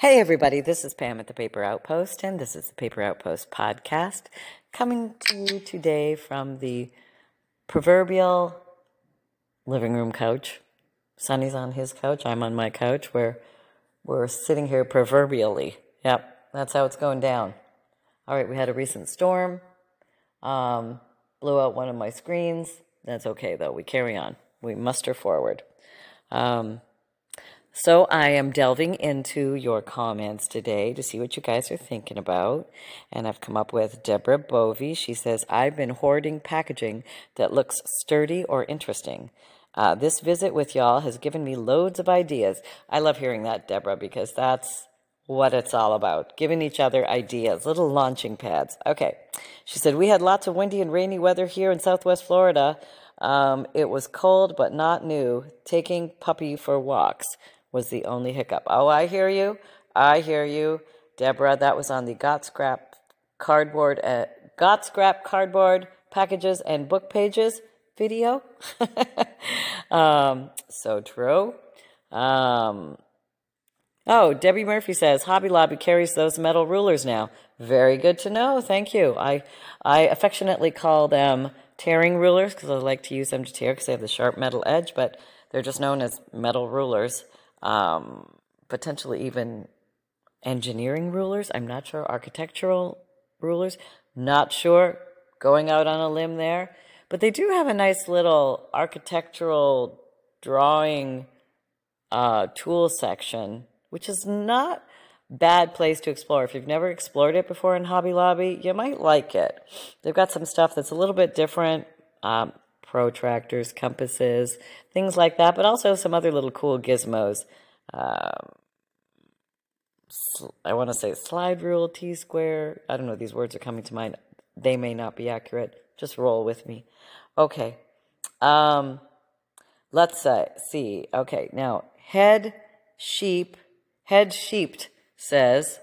Hey everybody, this is Pam at The Paper Outpost, and this is The Paper Outpost Podcast, coming to you today from the proverbial living room couch. Sonny's on his couch, I'm on my couch, where we're sitting here proverbially. Yep, that's how it's going down. All right, we had a recent storm, blew out one of my screens. That's okay though, we carry on. We muster forward. So I am delving into your comments today to see what you guys are thinking about. And I've come up with Deborah Bovey. She says, I've been hoarding packaging that looks sturdy or interesting. This visit with y'all has given me loads of ideas. I love hearing that, Deborah, because that's what it's all about. Giving each other ideas, little launching pads. Okay. She said, we had lots of windy and rainy weather here in Southwest Florida. It was cold, but not new. Taking puppy for walks was the only hiccup. Oh, I hear you, Deborah. That was on the Got Scrapped cardboard packages and book pages video. So true. Oh, Debbie Murphy says Hobby Lobby carries those metal rulers now. Very good to know. Thank you. I affectionately call them tearing rulers because I like to use them to tear because they have the sharp metal edge, but they're just known as metal rulers. Potentially even engineering rulers. I'm not sure. Architectural rulers. Not sure. Going out on a limb there. But they do have a nice little architectural drawing tool section, which is not a bad place to explore. If you've never explored it before in Hobby Lobby, you might like it. They've got some stuff that's a little bit different. Protractors, compasses, things like that, but also some other little cool gizmos. I want to say slide rule, T-square. I don't know. These words are coming to mind. They may not be accurate. Just roll with me. Okay. Let's see. Okay. Now, Head Sheeped says,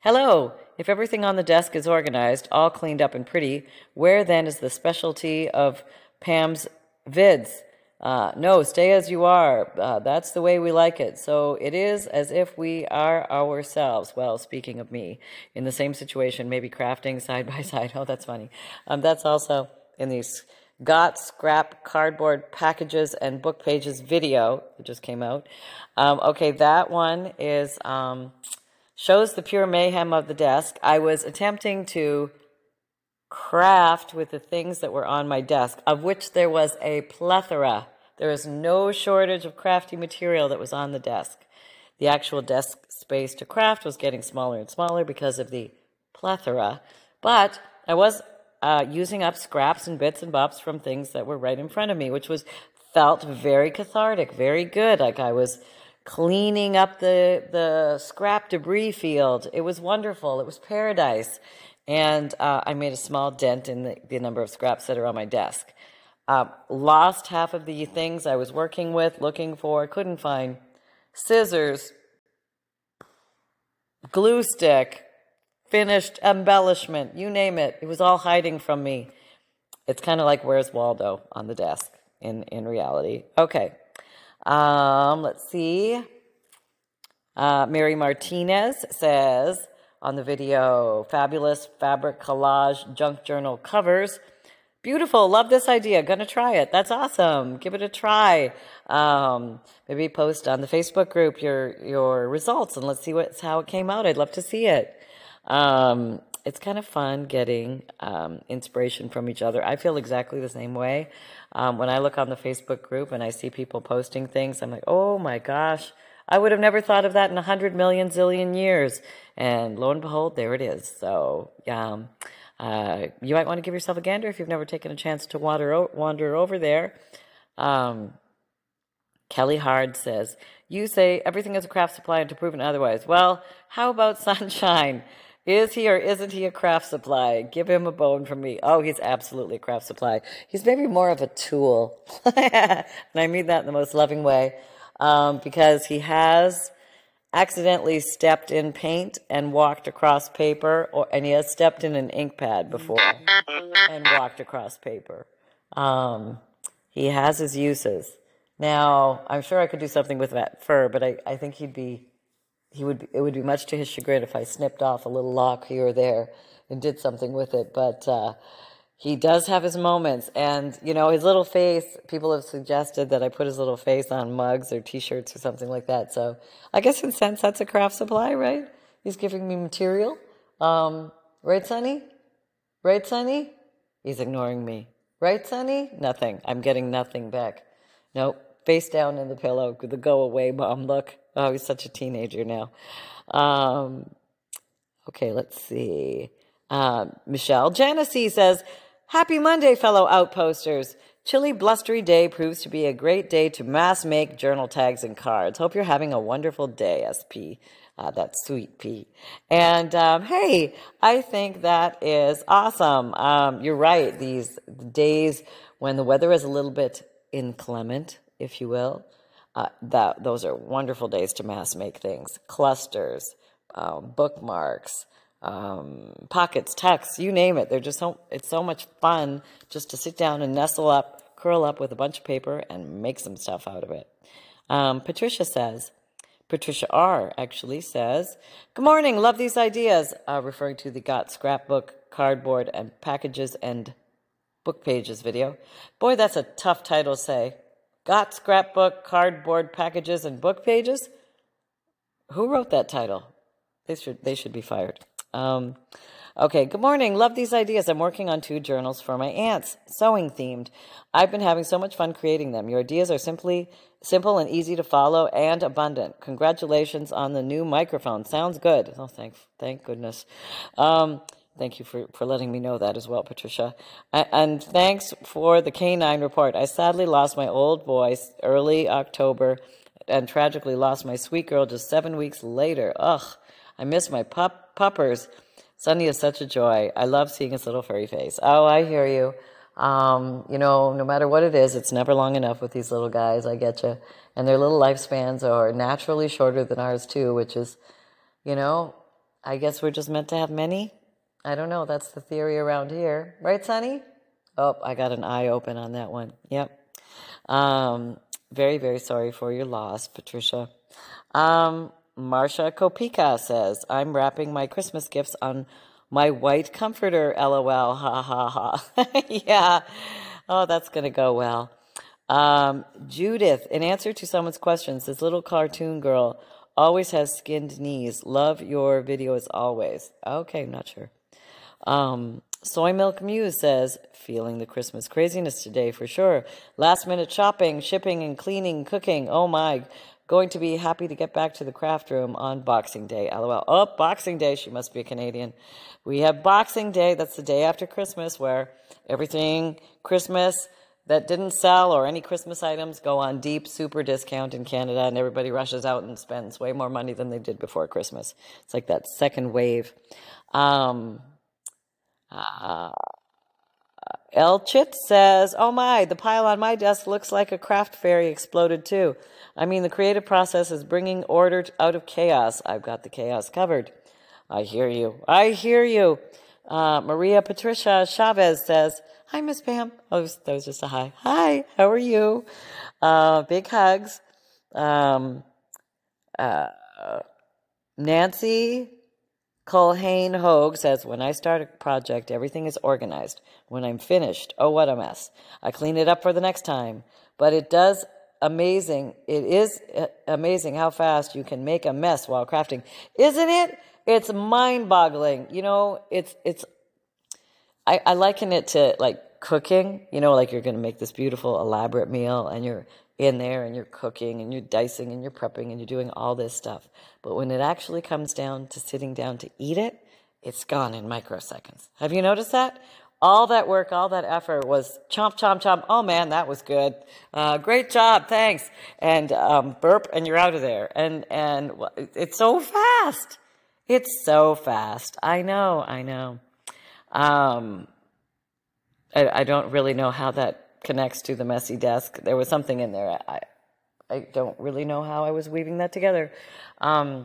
hello. If everything on the desk is organized, all cleaned up and pretty, where then is the specialty of Pam's vids? No, stay as you are. That's the way we like it. So it is as if we are ourselves. Well, speaking of me, in the same situation, maybe crafting side by side. Oh, that's funny. That's also in these Got Scrap cardboard packages and book pages video that just came out. Okay, that one is... shows the pure mayhem of the desk. I was attempting to craft with the things that were on my desk, of which there was a plethora. There is no shortage of crafty material that was on the desk. The actual desk space to craft was getting smaller and smaller because of the plethora. But I was using up scraps and bits and bobs from things that were right in front of me, which felt very cathartic, very good. Like I was cleaning up the scrap debris field. It was wonderful. It was paradise. And I made a small dent in the number of scraps that are on my desk. Lost half of the things I was working with, looking for, couldn't find. Scissors, glue stick, finished embellishment, you name it. It was all hiding from me. It's kind of like Where's Waldo on the desk in reality. Okay. Let's see. Mary Martinez says on the video, fabulous fabric collage junk journal covers. Beautiful. Love this idea. Gonna try it. That's awesome. Give it a try. Maybe post on the Facebook group your results and let's see how it came out. I'd love to see it. It's kind of fun getting inspiration from each other. I feel exactly the same way. When I look on the Facebook group and I see people posting things, I'm like, oh my gosh, I would have never thought of that in 100 million zillion years. And lo and behold, there it is. So you might want to give yourself a gander if you've never taken a chance to wander over there. Kelly Hard says, you say everything is a craft supply and to prove it otherwise. Well, how about Sunshine? Is he or isn't he a craft supply? Give him a bone from me. Oh, he's absolutely a craft supply. He's maybe more of a tool. And I mean that in the most loving way because he has accidentally stepped in paint and walked across paper, and he has stepped in an ink pad before and walked across paper. He has his uses. Now, I'm sure I could do something with that fur, but I think he'd be it would be much to his chagrin if I snipped off a little lock here or there and did something with it. But he does have his moments. And, you know, his little face, people have suggested that I put his little face on mugs or T-shirts or something like that. So I guess in a sense that's a craft supply, right? He's giving me material. Right, Sonny? Right, Sonny? He's ignoring me. Right, Sonny? Nothing. I'm getting nothing back. Nope. Face down in the pillow. The go away mom look. Oh, he's such a teenager now. Okay, let's see. Michelle Janice says, Happy Monday, fellow outposters. Chilly, blustery day proves to be a great day to mass make journal tags and cards. Hope you're having a wonderful day, SP. That's sweet, Pete. And, hey, I think that is awesome. You're right. These days when the weather is a little bit inclement, if you will, those are wonderful days to mass make things. Clusters, bookmarks, pockets, texts, you name it. They're just so, it's so much fun just to sit down and nestle up, curl up with a bunch of paper and make some stuff out of it. Patricia R. actually says, Good morning, love these ideas, referring to the Got Scrapbook, Cardboard, and Packages and Book Pages video. Boy, that's a tough title to say. Got Scrapbook, Cardboard, Packages, and Book Pages? Who wrote that title? They should be fired. Okay, good morning. Love these ideas. I'm working on 2 journals for my aunts, sewing themed. I've been having so much fun creating them. Your ideas are simple and easy to follow and abundant. Congratulations on the new microphone. Sounds good. Oh, thank goodness. Thank you for letting me know that as well, Patricia. And thanks for the canine report. I sadly lost my old boy early October and tragically lost my sweet girl just 7 weeks later. Ugh, I miss my puppers. Sunny is such a joy. I love seeing his little furry face. Oh, I hear you. You know, no matter what it is, it's never long enough with these little guys. I get you. And their little lifespans are naturally shorter than ours too, which is, you know, I guess we're just meant to have many. I don't know. That's the theory around here. Right, Sonny? Oh, I got an eye open on that one. Yep. Very, very sorry for your loss, Patricia. Marsha Kopika says, I'm wrapping my Christmas gifts on my white comforter, LOL, ha, ha, ha. Yeah. Oh, that's going to go well. Judith, in answer to someone's questions, this little cartoon girl always has skinned knees. Love your video as always. Okay, I'm not sure. Soy Milk Muse says, feeling the Christmas craziness today for sure. Last minute shopping, shipping and cleaning, cooking. Oh my. Going to be happy to get back to the craft room on Boxing Day, LOL. Oh, Boxing Day. She must be a Canadian. We have Boxing Day. That's the day after Christmas where everything Christmas that didn't sell or any Christmas items go on deep super discount in Canada and everybody rushes out and spends way more money than they did before Christmas. It's like that second wave. El Chit says, oh my, the pile on my desk looks like a craft fairy exploded too. I mean, the creative process is bringing order out of chaos. I've got the chaos covered. I hear you. I hear you. Maria Patricia Chavez says, hi, Miss Pam. Oh, that was just a hi. Hi, how are you? Big hugs. Nancy Colhane Hogue says, when I start a project, everything is organized. When I'm finished, oh, what a mess. I clean it up for the next time. But it is amazing how fast you can make a mess while crafting. Isn't it? It's mind-boggling. You know, I liken it to like cooking, you know, like you're going to make this beautiful, elaborate meal and you're in there and you're cooking and you're dicing and you're prepping and you're doing all this stuff. But when it actually comes down to sitting down to eat it, it's gone in microseconds. Have you noticed that? All that work, all that effort was chomp, chomp, chomp. Oh man, that was good. Great job. Thanks. And burp and you're out of there. And it's so fast. It's so fast. I know. I don't really know how that connects to the messy desk. There was something in there. I don't really know how I was weaving that together. We'll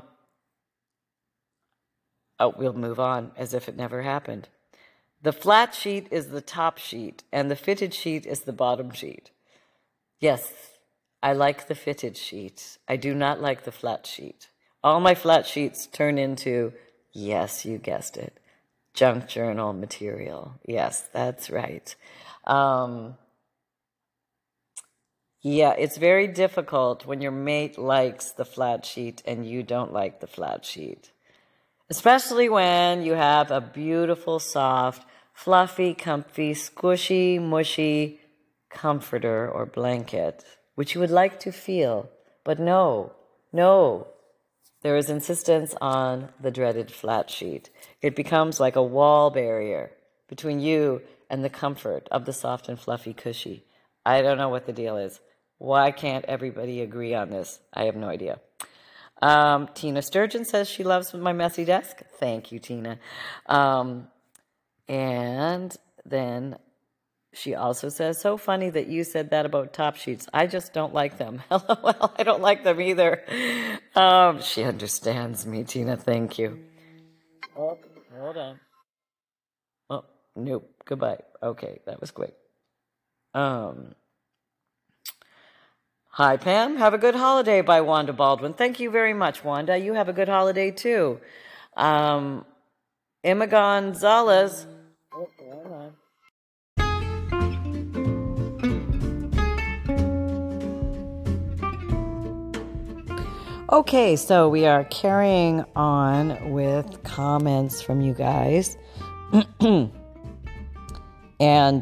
move on as if it never happened. The flat sheet is the top sheet and the fitted sheet is the bottom sheet. Yes, I like the fitted sheet. I do not like the flat sheet. All my flat sheets turn into, yes, you guessed it, junk journal material. Yes, that's right. Yeah, it's very difficult when your mate likes the flat sheet and you don't like the flat sheet. Especially when you have a beautiful, soft, fluffy, comfy, squishy, mushy comforter or blanket, which you would like to feel. But no. There is insistence on the dreaded flat sheet. It becomes like a wall barrier between you and the comfort of the soft and fluffy cushy. I don't know what the deal is. Why can't everybody agree on this? I have no idea. Tina Sturgeon says she loves my messy desk. Thank you, Tina. And then she also says, so funny that you said that about top sheets. I just don't like them. LOL, I don't like them either. She understands me, Tina. Thank you. Oh, hold on. Oh, nope. Goodbye. Okay, that was quick. Hi, Pam. Have a good holiday by Wanda Baldwin. Thank you very much, Wanda. You have a good holiday, too. Emma Gonzalez. Oh, hold on. Okay, so we are carrying on with comments from you guys. And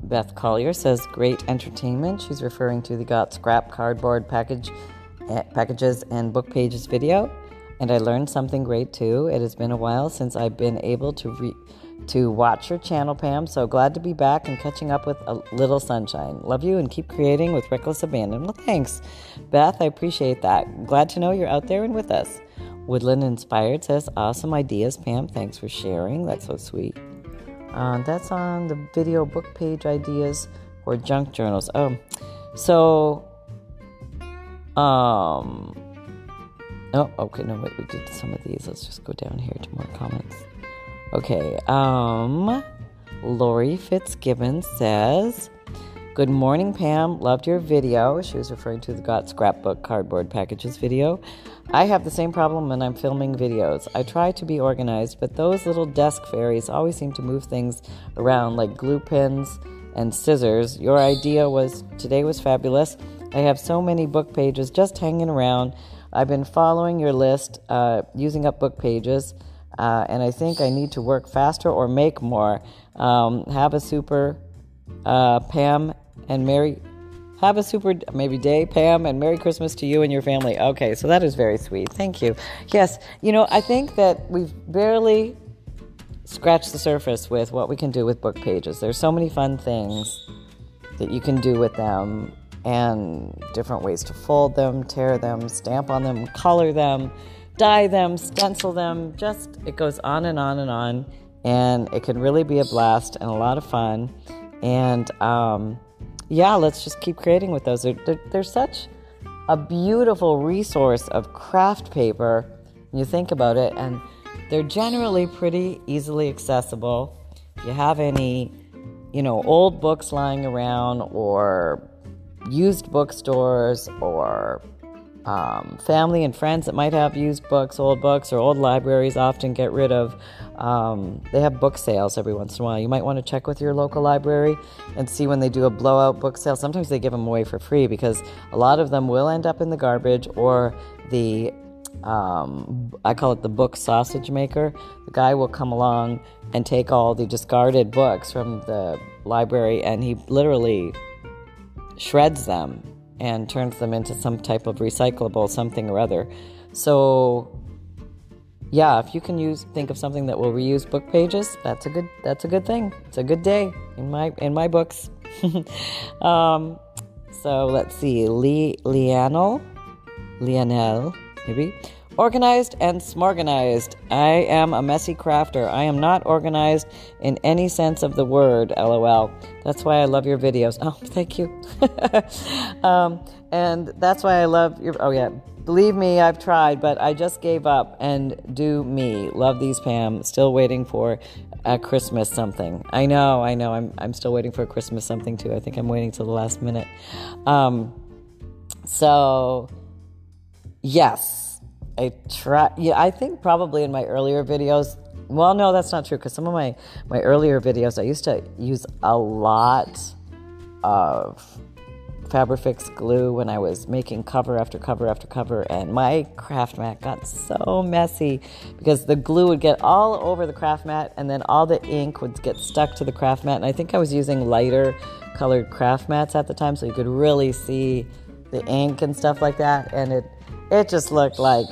Beth Collier says, great entertainment. She's referring to the Got Scrapped cardboard packages and book pages video. And I learned something great, too. It has been a while since I've been able to watch your channel, Pam. So glad to be back and catching up with a little sunshine. Love you and keep creating with reckless abandon. Well, thanks, Beth. I appreciate that. Glad to know you're out there and with us. Woodland Inspired says, awesome ideas, Pam. Thanks for sharing. That's so sweet. That's on the video book page ideas or junk journals. Oh, okay, no, wait, we did some of these. Let's just go down here to more comments. Okay, Lori Fitzgibbon says, good morning, Pam. Loved your video. She was referring to the Got Scrapbook cardboard packages video. I have the same problem when I'm filming videos. I try to be organized, but those little desk fairies always seem to move things around like glue pins and scissors. Your idea was, today was fabulous. I have so many book pages just hanging around. I've been following your list, using up book pages, and I think I need to work faster or make more. Have a super day, Pam, and Merry Christmas to you and your family. Okay, so that is very sweet. Thank you. Yes, I think that we've barely scratched the surface with what we can do with book pages. There's so many fun things that you can do with them, and different ways to fold them, tear them, stamp on them, color them, dye them, stencil them. Just, it goes on and on and on, and it can really be a blast and a lot of fun. And let's just keep creating with those. They're such a beautiful resource of craft paper when you think about it, and they're generally pretty easily accessible. If you have any, old books lying around, or used bookstores, or family and friends that might have used books, old books, or old libraries often get rid of. They have book sales every once in a while. You might want to check with your local library and see when they do a blowout book sale. Sometimes they give them away for free, because a lot of them will end up in the garbage, or the I call it the book sausage maker. The guy will come along and take all the discarded books from the library, and he literally shreds them and turns them into some type of recyclable something or other. So if you can think of something that will reuse book pages, that's a good thing. It's a good day in my books. So let's see, Lianel maybe. Organized and smorganized. I am a messy crafter. I am not organized in any sense of the word, LOL. That's why I love your videos. Oh, thank you. And that's why I love your... Oh, yeah. Believe me, I've tried, but I just gave up. And do me. Love these, Pam. Still waiting for a Christmas something. I know. I'm still waiting for a Christmas something, too. I think I'm waiting till the last minute. Yes. I think probably in my earlier videos, well, no, that's not true, because some of my earlier videos, I used to use a lot of Faber-Fix glue when I was making cover after cover after cover, and my craft mat got so messy because the glue would get all over the craft mat, and then all the ink would get stuck to the craft mat. And I think I was using lighter colored craft mats at the time, so you could really see the ink and stuff like that, and it just looked like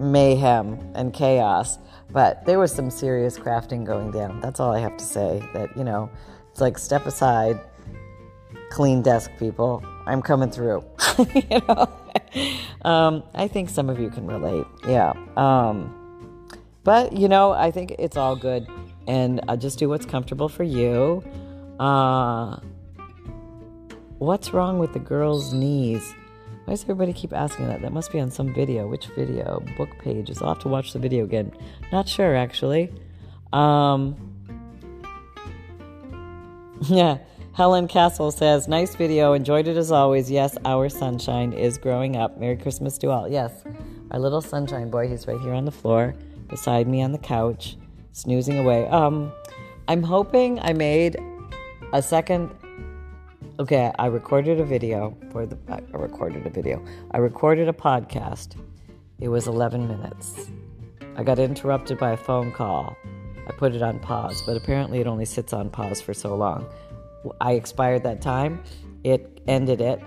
mayhem and chaos. But there was some serious crafting going down. That's all I have to say. That, you know, it's like, step aside, clean desk people, I'm coming through. You know, I think some of you can relate. Yeah. But you know, I think it's all good, and just do what's comfortable for you. What's wrong with the girl's knees? Why does everybody keep asking that? That must be on some video. Which video? Book pages. I'll have to watch the video again. Not sure, actually. Yeah. Helen Castle says, nice video. Enjoyed it as always. Yes, our sunshine is growing up. Merry Christmas to all. Yes, our little sunshine boy. He's right here on the floor beside me on the couch, snoozing away. I'm hoping I made a second... Okay, I recorded a podcast. It was 11 minutes. I got interrupted by a phone call. I put it on pause, but apparently it only sits on pause for so long. I expired that time. It ended it.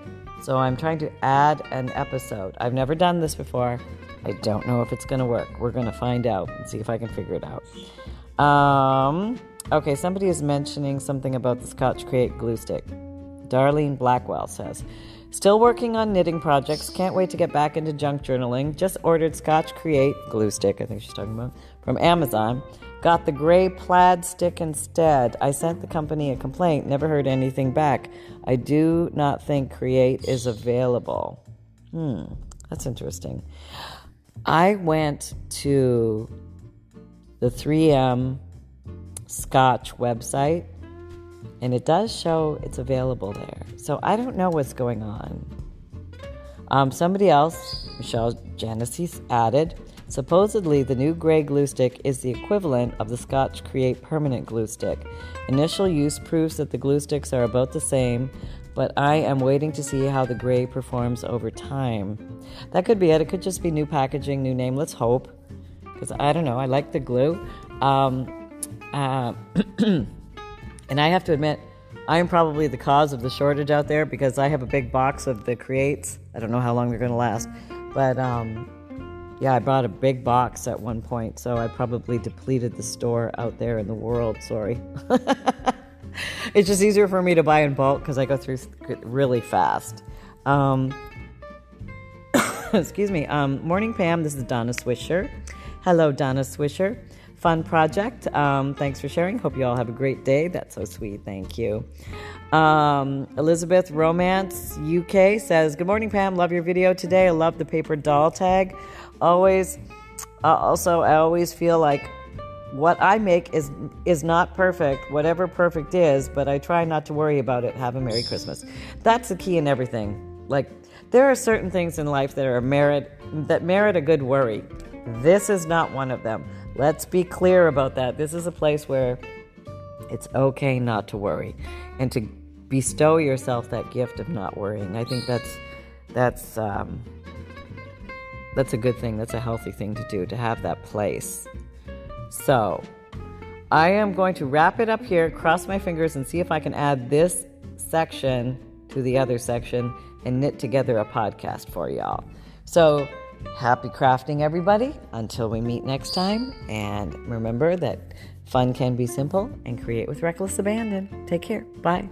So I'm trying to add an episode. I've never done this before. I don't know if it's going to work. We're going to find out and see if I can figure it out. Okay, somebody is mentioning something about the Scotch Create glue stick. Darlene Blackwell says, still working on knitting projects. Can't wait to get back into junk journaling. Just ordered Scotch Create glue stick, I think she's talking about, from Amazon. Got the gray plaid stick instead. I sent the company a complaint. Never heard anything back. I do not think Create is available. That's interesting. I went to the 3M Scotch website, and it does show it's available there. So I don't know what's going on. Somebody else, Michelle Janice, added, supposedly the new gray glue stick is the equivalent of the Scotch Create permanent glue stick. Initial use proves that the glue sticks are about the same, but I am waiting to see how the gray performs over time. That could be it. It could just be new packaging, new name. Let's hope, because I don't know. I like the glue. And I have to admit, I am probably the cause of the shortage out there, because I have a big box of the Creates. I don't know how long they're going to last. But, yeah, I bought a big box at one point, so I probably depleted the store out there in the world. Sorry. It's just easier for me to buy in bulk because I go through really fast. Excuse me. Morning, Pam. This is Donna Swisher. Hello, Donna Swisher. Fun project. Thanks for sharing. Hope you all have a great day. That's so sweet. Thank you. Elizabeth Romance UK says, good morning, Pam. Love your video today. I love the paper doll tag. Always. Also, I always feel like what I make is not perfect, whatever perfect is, but I try not to worry about it. Have a Merry Christmas. That's the key in everything. Like, there are certain things in life that merit a good worry. This is not one of them. Let's be clear about that. This is a place where it's okay not to worry and to bestow yourself that gift of not worrying. I think that's a good thing. That's a healthy thing to do, to have that place. So I am going to wrap it up here, cross my fingers, and see if I can add this section to the other section and knit together a podcast for y'all. So happy crafting, everybody, until we meet next time. And remember that fun can be simple and create with reckless abandon. Take care. Bye.